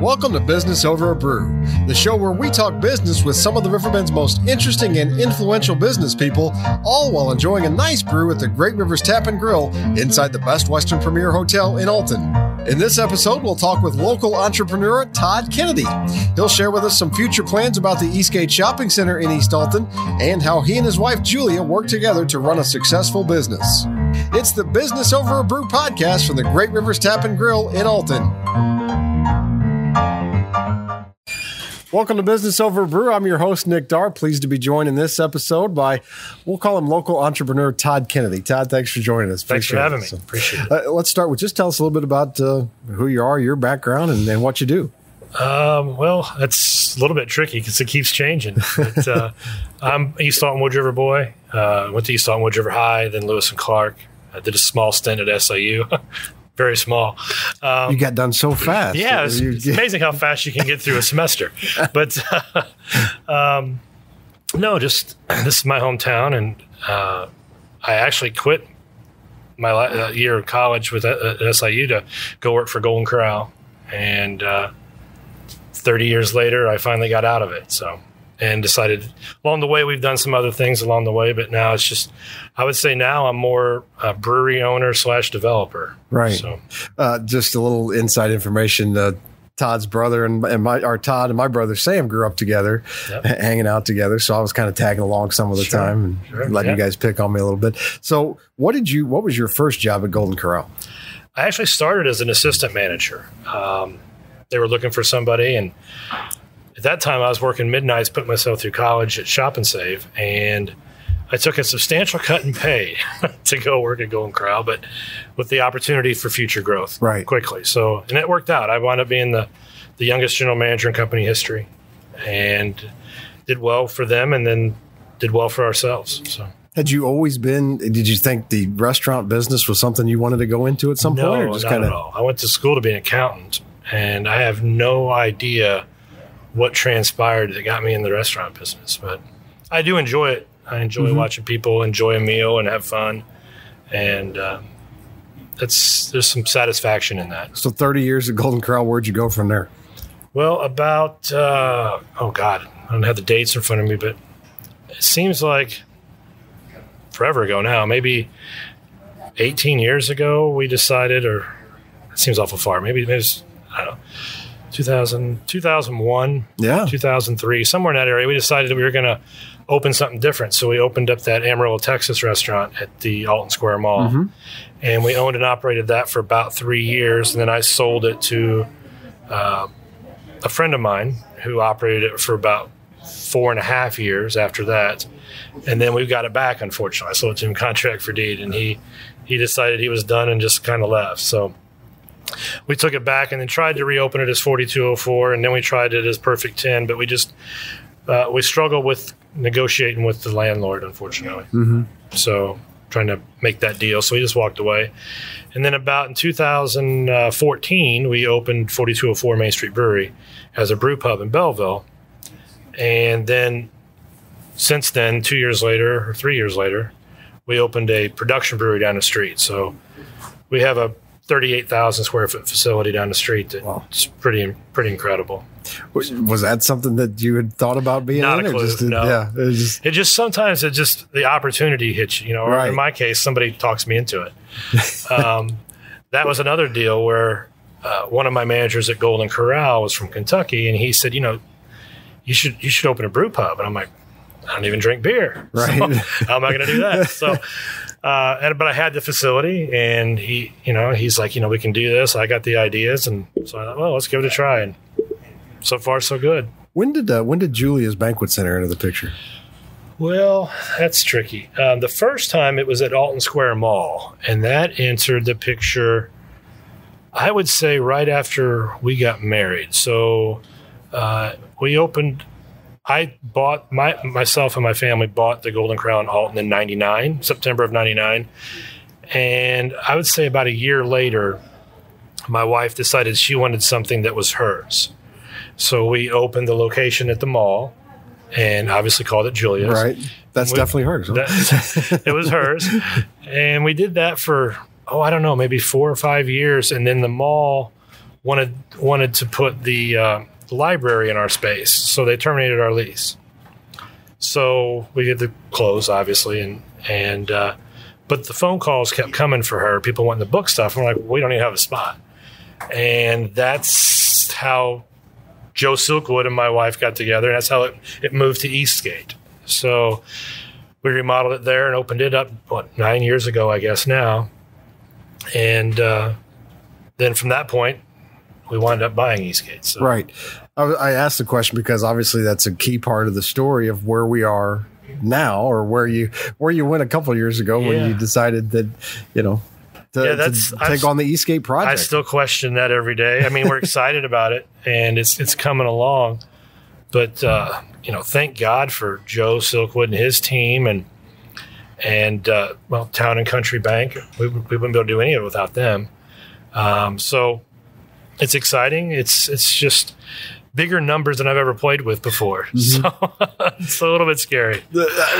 Welcome to Business Over a Brew, the show where we talk business with some of the Riverbend's most interesting and influential business people, all while enjoying a nice brew at the Great Rivers Tap and Grill inside the Best Western Premier Hotel in Alton. In this episode, we'll talk with local entrepreneur Todd Kennedy. He'll share with us some future plans about the Eastgate Shopping Center in East Alton and how he and his wife, Julia, work together to run a successful business. It's the Business Over a Brew podcast from the Great Rivers Tap and Grill in Alton. Welcome to Business Over a Brew. I'm your host, Nick Darr. Pleased to be joined in this episode by, we'll call him local entrepreneur Todd Kennedy. Todd, thanks for joining us. Thanks for having me. Appreciate it. Let's start with just tell us a little bit about who you are, your background, and what you do. Well, that's a little bit tricky because it keeps changing. But, I'm East Alton Wood River boy. Went to East Alton Wood River High, then Lewis and Clark. I did a small stint at SIU. Very small. You got done so fast. Yeah, it's amazing how fast you can get through a semester. But no, just this is my hometown, and I actually quit my year of college with SIU to go work for Golden Corral, and 30 years later, I finally got out of it. So, and decided along the way, we've done some other things along the way, but now it's just, I would say now I'm more a brewery owner / developer. Right. So, just a little inside information. Todd's brother and my brother Sam grew up together, yep, hanging out together. So I was kind of tagging along some of the time and letting you guys pick on me a little bit. So what was your first job at Golden Corral? I actually started as an assistant manager. They were looking for somebody, and at that time, I was working midnights, putting myself through college at Shop and Save, and I took a substantial cut in pay to go work at Golden Corral, but with the opportunity for future growth quickly. So, and it worked out. I wound up being the youngest general manager in company history, and did well for them, and then did well for ourselves. So, did you think the restaurant business was something you wanted to go into at some point? No, not at all. I went to school to be an accountant, and I have no idea what transpired that got me in the restaurant business, but I do enjoy it. I enjoy watching people enjoy a meal and have fun, and there's some satisfaction in that. So 30 years at Golden Corral, where'd you go from there? Well, about, I don't have the dates in front of me, but it seems like forever ago now, maybe 18 years ago, we decided, or it seems awful far, maybe it was, I don't know, 2001, 2003, somewhere in that area, we decided that we were going to open something different. So we opened up that Amarillo, Texas restaurant at the Alton Square Mall, and we owned and operated that for about 3 years, and then I sold it to a friend of mine who operated it for about 4.5 years after that, and then we got it back, unfortunately. I sold it to him contract for deed, and he decided he was done and just kind of left, so we took it back and then tried to reopen it as 4204, and then we tried it as Perfect 10, but we just we struggled with negotiating with the landlord, unfortunately. So trying to make that deal, so we just walked away. And then about in 2014, we opened 4204 Main Street Brewery as a brew pub in Belleville, and then since then, 3 years later, we opened a production brewery down the street. So we have a 38,000 square foot facility down the street. It's pretty incredible. Was that something that you had thought about being not in? A clue, no. Yeah, it just sometimes the opportunity hits you. You know, or in my case, somebody talks me into it. That was another deal where one of my managers at Golden Corral was from Kentucky, and he said, "You know, you should open a brew pub." And I'm like, "I don't even drink beer. Right? So how am I going to do that?" So. But I had the facility, and he's like, we can do this. I got the ideas, and so I thought, well, let's give it a try. And so far, so good. When did Julia's Banquet Center enter the picture? Well, that's tricky. The first time it was at Alton Square Mall, and that entered the picture, I would say, right after we got married. So we opened. I bought myself and my family bought the Golden Crown Alton in '99, September of '99, and I would say about a year later, my wife decided she wanted something that was hers. So we opened the location at the mall, and obviously called it Julia's. Right, that's definitely hers. Huh? It was hers, and we did that for maybe 4 or 5 years, and then the mall wanted to put the library in our space, so they terminated our lease. So we had to close, obviously, and but the phone calls kept coming for her. People wanting to book stuff, and we're like, we don't even have a spot. And that's how Joe Silkwood and my wife got together, and that's how it moved to Eastgate. So we remodeled it there and opened it up, what, 9 years ago, I guess, now. And then from that point, we wound up buying Eastgate. So. Right. I asked the question because obviously that's a key part of the story of where we are now, or where you went a couple of years ago when you decided that, you know, to take on the Eastgate project. I still question that every day. I mean, we're excited about it, and it's coming along. But, you know, thank God for Joe Silkwood and his team and well, Town and Country Bank. We wouldn't be able to do any of it without them. So it's exciting. It's just bigger numbers than I've ever played with before. Mm-hmm. So it's a little bit scary.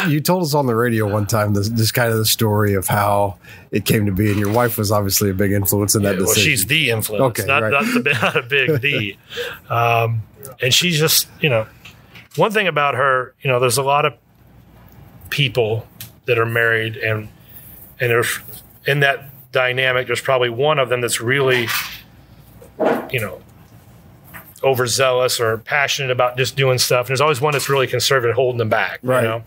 You told us on the radio one time this kind of the story of how it came to be, and your wife was obviously a big influence in that decision. Well, she's the influence, okay, not a big D. And she's just, you know, one thing about her, you know, there's a lot of people that are married, and there's, in that dynamic, there's probably one of them that's really, you know, overzealous or passionate about just doing stuff. And there's always one that's really conservative, holding them back. Right. You know,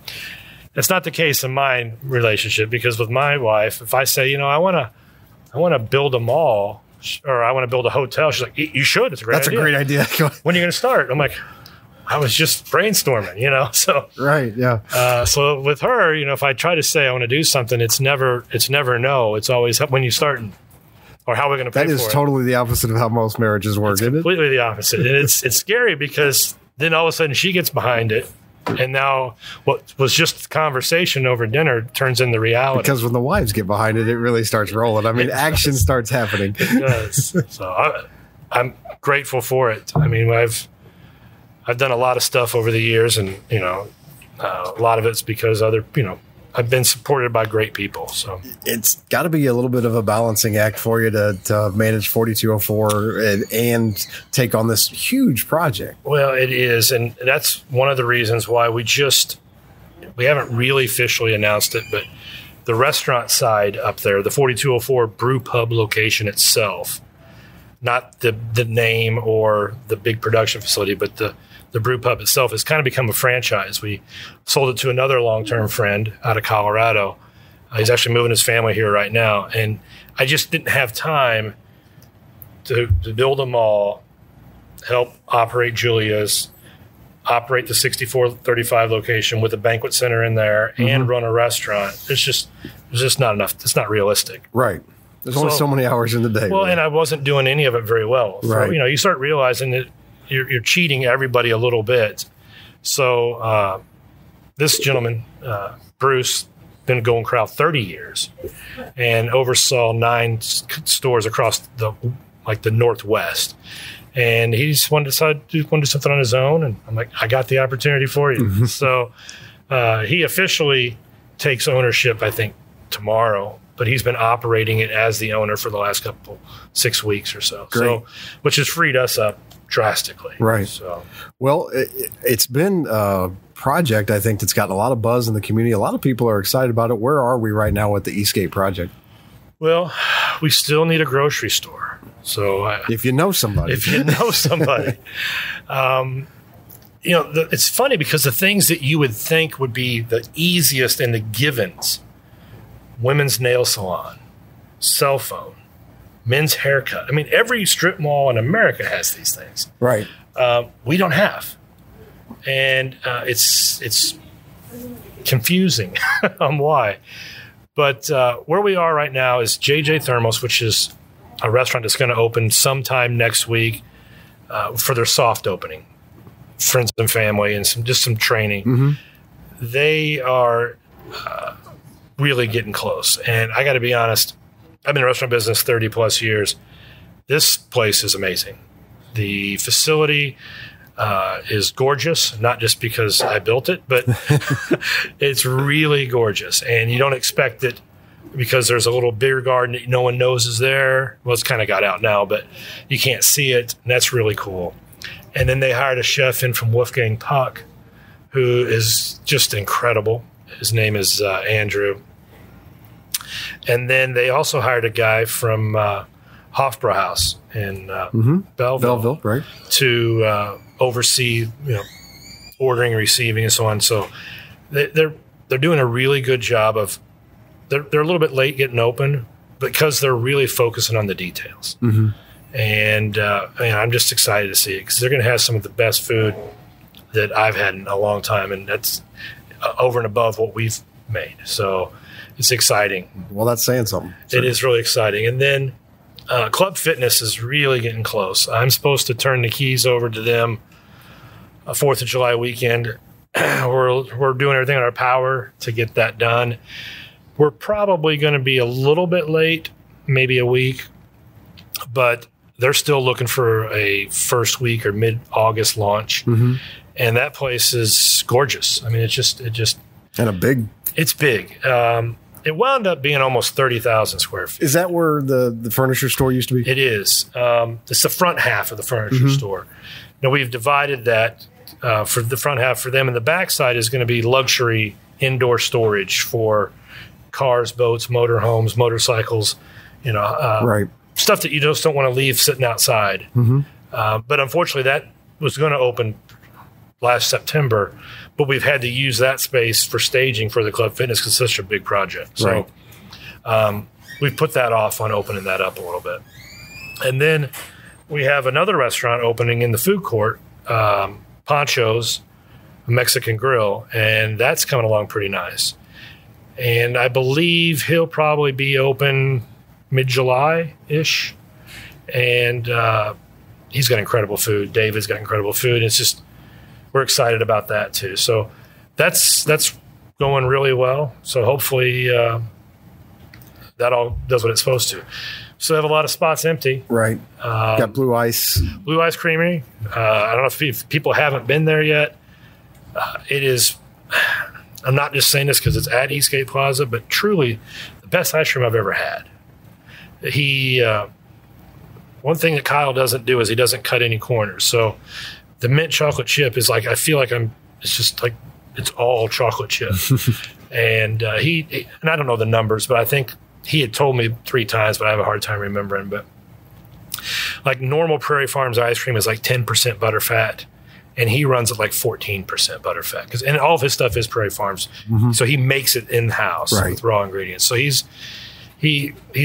that's not the case in my relationship, because with my wife, if I say, you know, I want to build a mall, or I want to build a hotel, she's like, you should. It's a great idea. That's a great idea. When are you going to start? I'm like, I was just brainstorming, you know? So, right. Yeah. So with her, you know, if I try to say I want to do something, it's never no. It's always when you start, or how we're going to pay for it. That is totally the opposite of how most marriages work, isn't it? Completely the opposite. And it's scary, because then all of a sudden she gets behind it. And now what was just conversation over dinner turns into reality. Because when the wives get behind it, it really starts rolling. I mean, action starts happening. It does. So I'm grateful for it. I mean, I've done a lot of stuff over the years, and, you know, a lot of it's because other, you know, I've been supported by great people. So it's got to be a little bit of a balancing act for you to manage 4204 and take on this huge project. Well, it is. And that's one of the reasons why we haven't really officially announced it, but the restaurant side up there, the 4204 Brew Pub location itself, not the name or the big production facility, but the brew pub itself has kind of become a franchise. We sold it to another long-term friend out of Colorado. He's actually moving his family here right now. And I just didn't have time to build a mall, help operate Julia's, operate the 6435 location with a banquet center in there, mm-hmm. and run a restaurant. It's just not enough. It's not realistic. Right. There's only so many hours in the day. Well, right? And I wasn't doing any of it very well. So, right. You know, you start realizing that you're cheating everybody a little bit. So this gentleman, Bruce, been at Golden Corral 30 years and oversaw 9 stores across the Northwest. And he just wanted to do something on his own. And I'm like, I got the opportunity for you. Mm-hmm. So he officially takes ownership, I think, tomorrow. But he's been operating it as the owner for the last 6 weeks or so. Great. So, which has freed us up drastically. Right. So, well, it's been a project, I think, that's gotten a lot of buzz in the community. A lot of people are excited about it. Where are we right now with the Eastgate project? Well, we still need a grocery store. So, if you know somebody, you know, it's funny because the things that you would think would be the easiest and the givens. Women's nail salon, cell phone, men's haircut. I mean, every strip mall in America has these things. Right. We don't have. And it's confusing on why. But where we are right now is JJ Thermos, which is a restaurant that's going to open sometime next week for their soft opening. Friends and family and some training. Mm-hmm. They are... really getting close. And I got to be honest, I've been in the restaurant business 30 plus years. This place is amazing. The facility is gorgeous, not just because I built it, but it's really gorgeous. And you don't expect it because there's a little beer garden that no one knows is there. Well, it's kind of got out now, but you can't see it. And that's really cool. And then they hired a chef in from Wolfgang Puck, who is just incredible. His name is Andrew. And then they also hired a guy from Hofbrauhaus in Belleville, right, to oversee, ordering, receiving, and so on. So they're doing a really good job of. They're a little bit late getting open because they're really focusing on the details. Mm-hmm. And I'm just excited to see it because they're going to have some of the best food that I've had in a long time, and that's over and above what we've made. So it's exciting. Well, that's saying something. It is really exciting. And then Club Fitness is really getting close. I'm supposed to turn the keys over to them 4th of July weekend. We're doing everything in our power to get that done. We're probably going to be a little bit late, maybe a week, but they're still looking for a first week or mid-August launch. Mm-hmm. And that place is gorgeous. I mean, it just and it's big. It wound up being almost 30,000 square feet. Is that where the furniture store used to be? It is. It's the front half of the furniture store. Now we've divided that for the front half for them, and the back side is going to be luxury indoor storage for cars, boats, motorhomes, motorcycles, stuff that you just don't want to leave sitting outside. Mm-hmm. But unfortunately, that was going to open last September, but we've had to use that space for staging for the Club Fitness because it's such a big project. So right. We've put that off on opening that up a little bit. And then we have another restaurant opening in the food court, Pancho's Mexican Grill, and that's coming along pretty nice. And I believe he'll probably be open mid-July-ish. And he's got incredible food. David's got incredible food. It's just we're excited about that, too. So that's going really well. So hopefully that all does what it's supposed to. So they have a lot of spots empty. Right. Got Blue Ice Creamery. I don't know if people haven't been there yet. It is... I'm not just saying this because it's at Eastgate Plaza, but truly the best ice cream I've ever had. One thing that Kyle doesn't do is he doesn't cut any corners. So the mint chocolate chip is like, I feel like it's all chocolate chip. And and I don't know the numbers, but I think he had told me 3 times, but I have a hard time remembering. But like normal Prairie Farms ice cream is like 10% butterfat. And he runs it like 14% butterfat. And all of his stuff is Prairie Farms. Mm-hmm. So he makes it in-house with raw ingredients. So he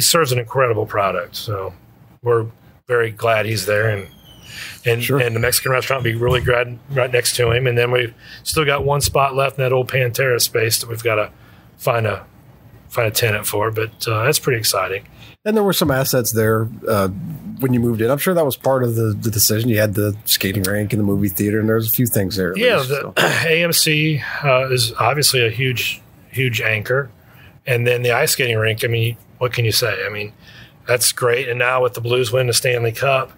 serves an incredible product. So we're very glad he's there. And the Mexican restaurant will be really glad right next to him. And then we've still got one spot left in that old Pantera space that we've got to find a tenant for. But that's pretty exciting. And there were some assets there when you moved in. I'm sure that was part of the decision. You had the skating rink and the movie theater, and there's a few things there. The AMC is obviously a huge, huge anchor. And then the ice skating rink, I mean, what can you say? I mean, that's great. And now with the Blues winning the Stanley Cup,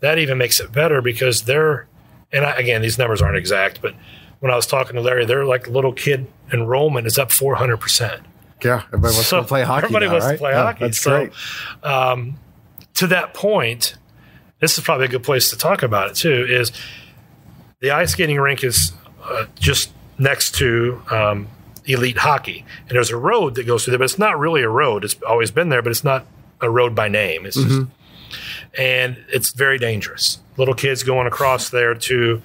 that even makes it better because again, these numbers aren't exact, but when I was talking to Larry, they're like little kid enrollment is up 400%. Yeah, everybody wants to play hockey. Everybody wants to play hockey. That's great. To that point, this is probably a good place to talk about it too. Is the ice skating rink is just next to elite hockey, and there's a road that goes through there, but it's not really a road. It's always been there, but it's not a road by name. It's and it's very dangerous. Little kids going across there to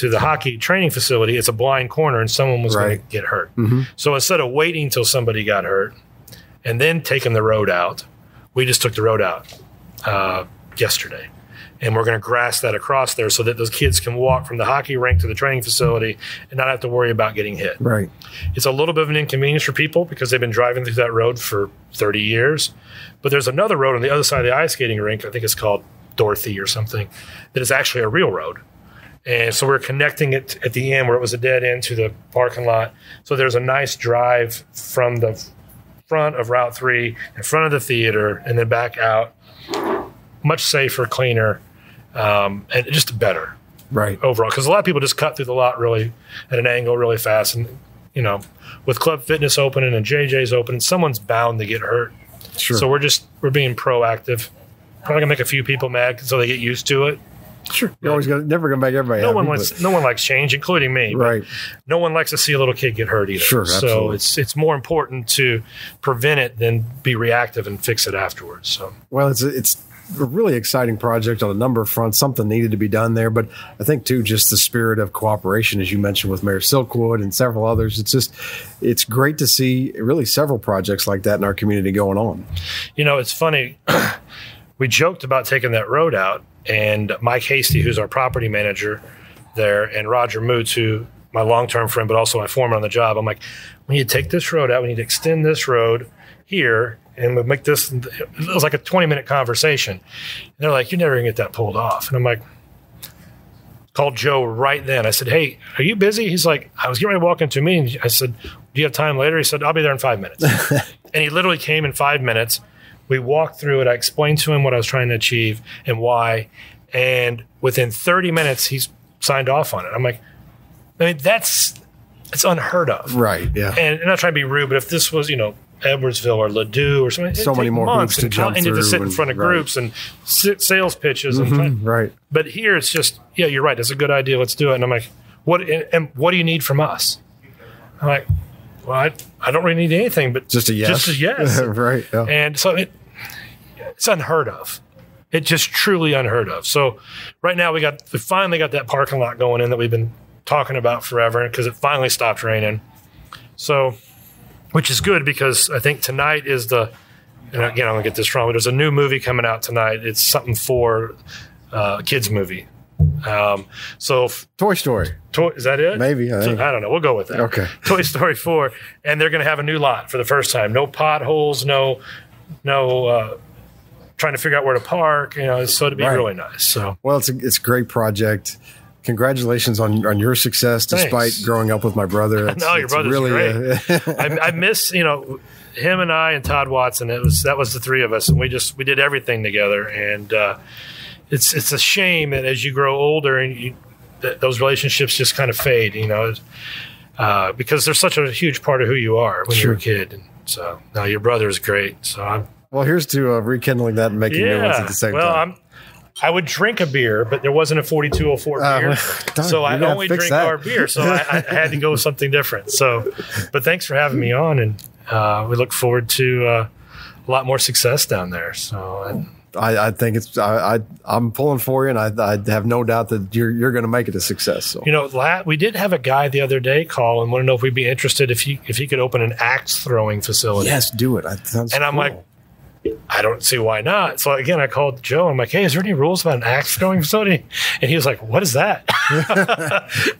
the hockey training facility, it's a blind corner and someone was going to get hurt. Mm-hmm. So instead of waiting until somebody got hurt and then taking the road out, we just took the road out yesterday. And we're going to grass that across there so that those kids can walk from the hockey rink to the training facility and not have to worry about getting hit. Right. It's a little bit of an inconvenience for people because they've been driving through that road for 30 years. But there's another road on the other side of the ice skating rink, I think it's called Dorothy or something, that is actually a real road. And so we're connecting it at the end where it was a dead end to the parking lot. So there's a nice drive from the front of Route 3 in front of the theater and then back out. Much safer, cleaner, and just better overall. Because a lot of people just cut through the lot really at an angle really fast and you know, with Club Fitness opening and JJ's opening, someone's bound to get hurt. Sure. So we're being proactive. Probably gonna make a few people mad so they get used to it. Sure. You always gonna, never gonna make everybody happy. No one likes change, including me. Right. No one likes to see a little kid get hurt either. Sure. Absolutely. So it's more important to prevent it than be reactive and fix it afterwards. So well, it's a really exciting project on a number of fronts. Something needed to be done there, but I think too just the spirit of cooperation, as you mentioned with Mayor Silkwood and several others. It's great to see really several projects like that in our community going on. You know, it's funny. We joked about taking that road out, and Mike Hasty, who's our property manager there, and Roger Moots, who my long-term friend, but also my foreman on the job. I'm like, we need to take this road out. We need to extend this road here. And we make this, it was like a 20-minute conversation. And they're like, you're never going to get that pulled off. And I'm like, called Joe right then. I said, hey, are you busy? He's like, I was getting ready to walk into a meeting. I said, do you have time later? He said, I'll be there in 5 minutes. And he literally came in 5 minutes. We walked through it. I explained to him what I was trying to achieve and why. And within 30 minutes, he's signed off on it. I'm like, I mean, it's unheard of. Right, yeah. And I'm not trying to be rude, but if this was, you know, Edwardsville or Ladue or something, so many more months hoops to jump through. And you have to sit in front of groups and sales pitches. Mm-hmm, and right. But here it's just, yeah, you're right. That's a good idea. Let's do it. And I'm like, what do you need from us? I'm like, well, I don't really need anything, but just a yes. Right. Yeah. And so it's unheard of. It's just truly unheard of. So right now we finally got that parking lot going in that we've been talking about forever because it finally stopped raining. So, which is good because I think tonight is and again, I'm going to get this wrong, but there's a new movie coming out tonight. It's something for a kids movie. Toy Story. Is that it? Maybe. I don't know. We'll go with that. Okay. Toy Story 4. And they're going to have a new lot for the first time. No potholes, no trying to figure out where to park. You know, so it'd be really nice. So well, it's a great project. Congratulations on your success, despite growing up with my brother. Your brother's really great. I miss, you know, him and I and Todd Watson. That was the three of us, and we did everything together. And it's a shame that as you grow older and those relationships just kind of fade, you know, because they're such a huge part of who you are when you're a kid. And so now your brother's great. So here's to rekindling that and making new ones at the same time. I would drink a beer, but there wasn't a 4204 beer. So I only drink our beer. So I had to go with something different. So, but thanks for having me on. And we look forward to a lot more success down there. So I think I'm pulling for you. And I have no doubt that you're going to make it a success. So. You know, we did have a guy the other day call and want to know if we'd be interested if he could open an axe throwing facility. Yes, do it. That sounds cool. I'm like, I don't see why not. So again, I called Joe. I'm like, hey, is there any rules about an axe throwing facility? And he was like, what is that?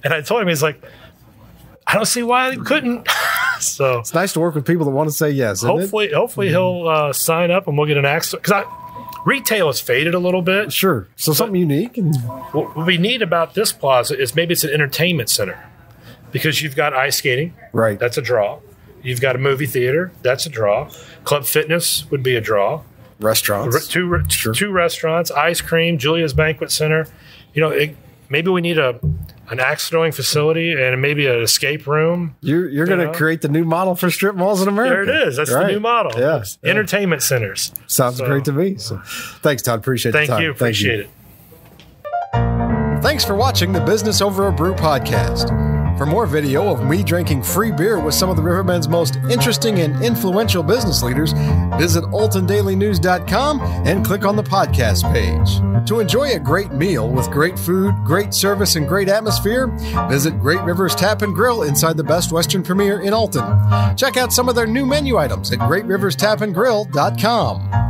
And I told him, he's like, I don't see why they couldn't. So it's nice to work with people that want to say yes. Hopefully he'll sign up and we'll get an axe. Because retail has faded a little bit. Sure. So something unique. And what we need about this plaza is maybe it's an entertainment center because you've got ice skating. Right. That's a draw. You've got a movie theater. That's a draw. Club Fitness would be a draw. Restaurants. Two restaurants, ice cream, Julia's Banquet Center. You know, maybe we need an axe throwing facility and maybe an escape room. You're going to create the new model for strip malls in America. There it is. That's right. The new model. Yeah. Entertainment centers. Sounds great to me. So, thanks, Todd. Appreciate the time. Thank you. Appreciate it. Thanks for watching the Business Over a Brew podcast. For more video of me drinking free beer with some of the Riverbend's most interesting and influential business leaders, visit AltonDailyNews.com and click on the podcast page. To enjoy a great meal with great food, great service, and great atmosphere, visit Great Rivers Tap and Grill inside the Best Western Premier in Alton. Check out some of their new menu items at GreatRiversTapandGrill.com.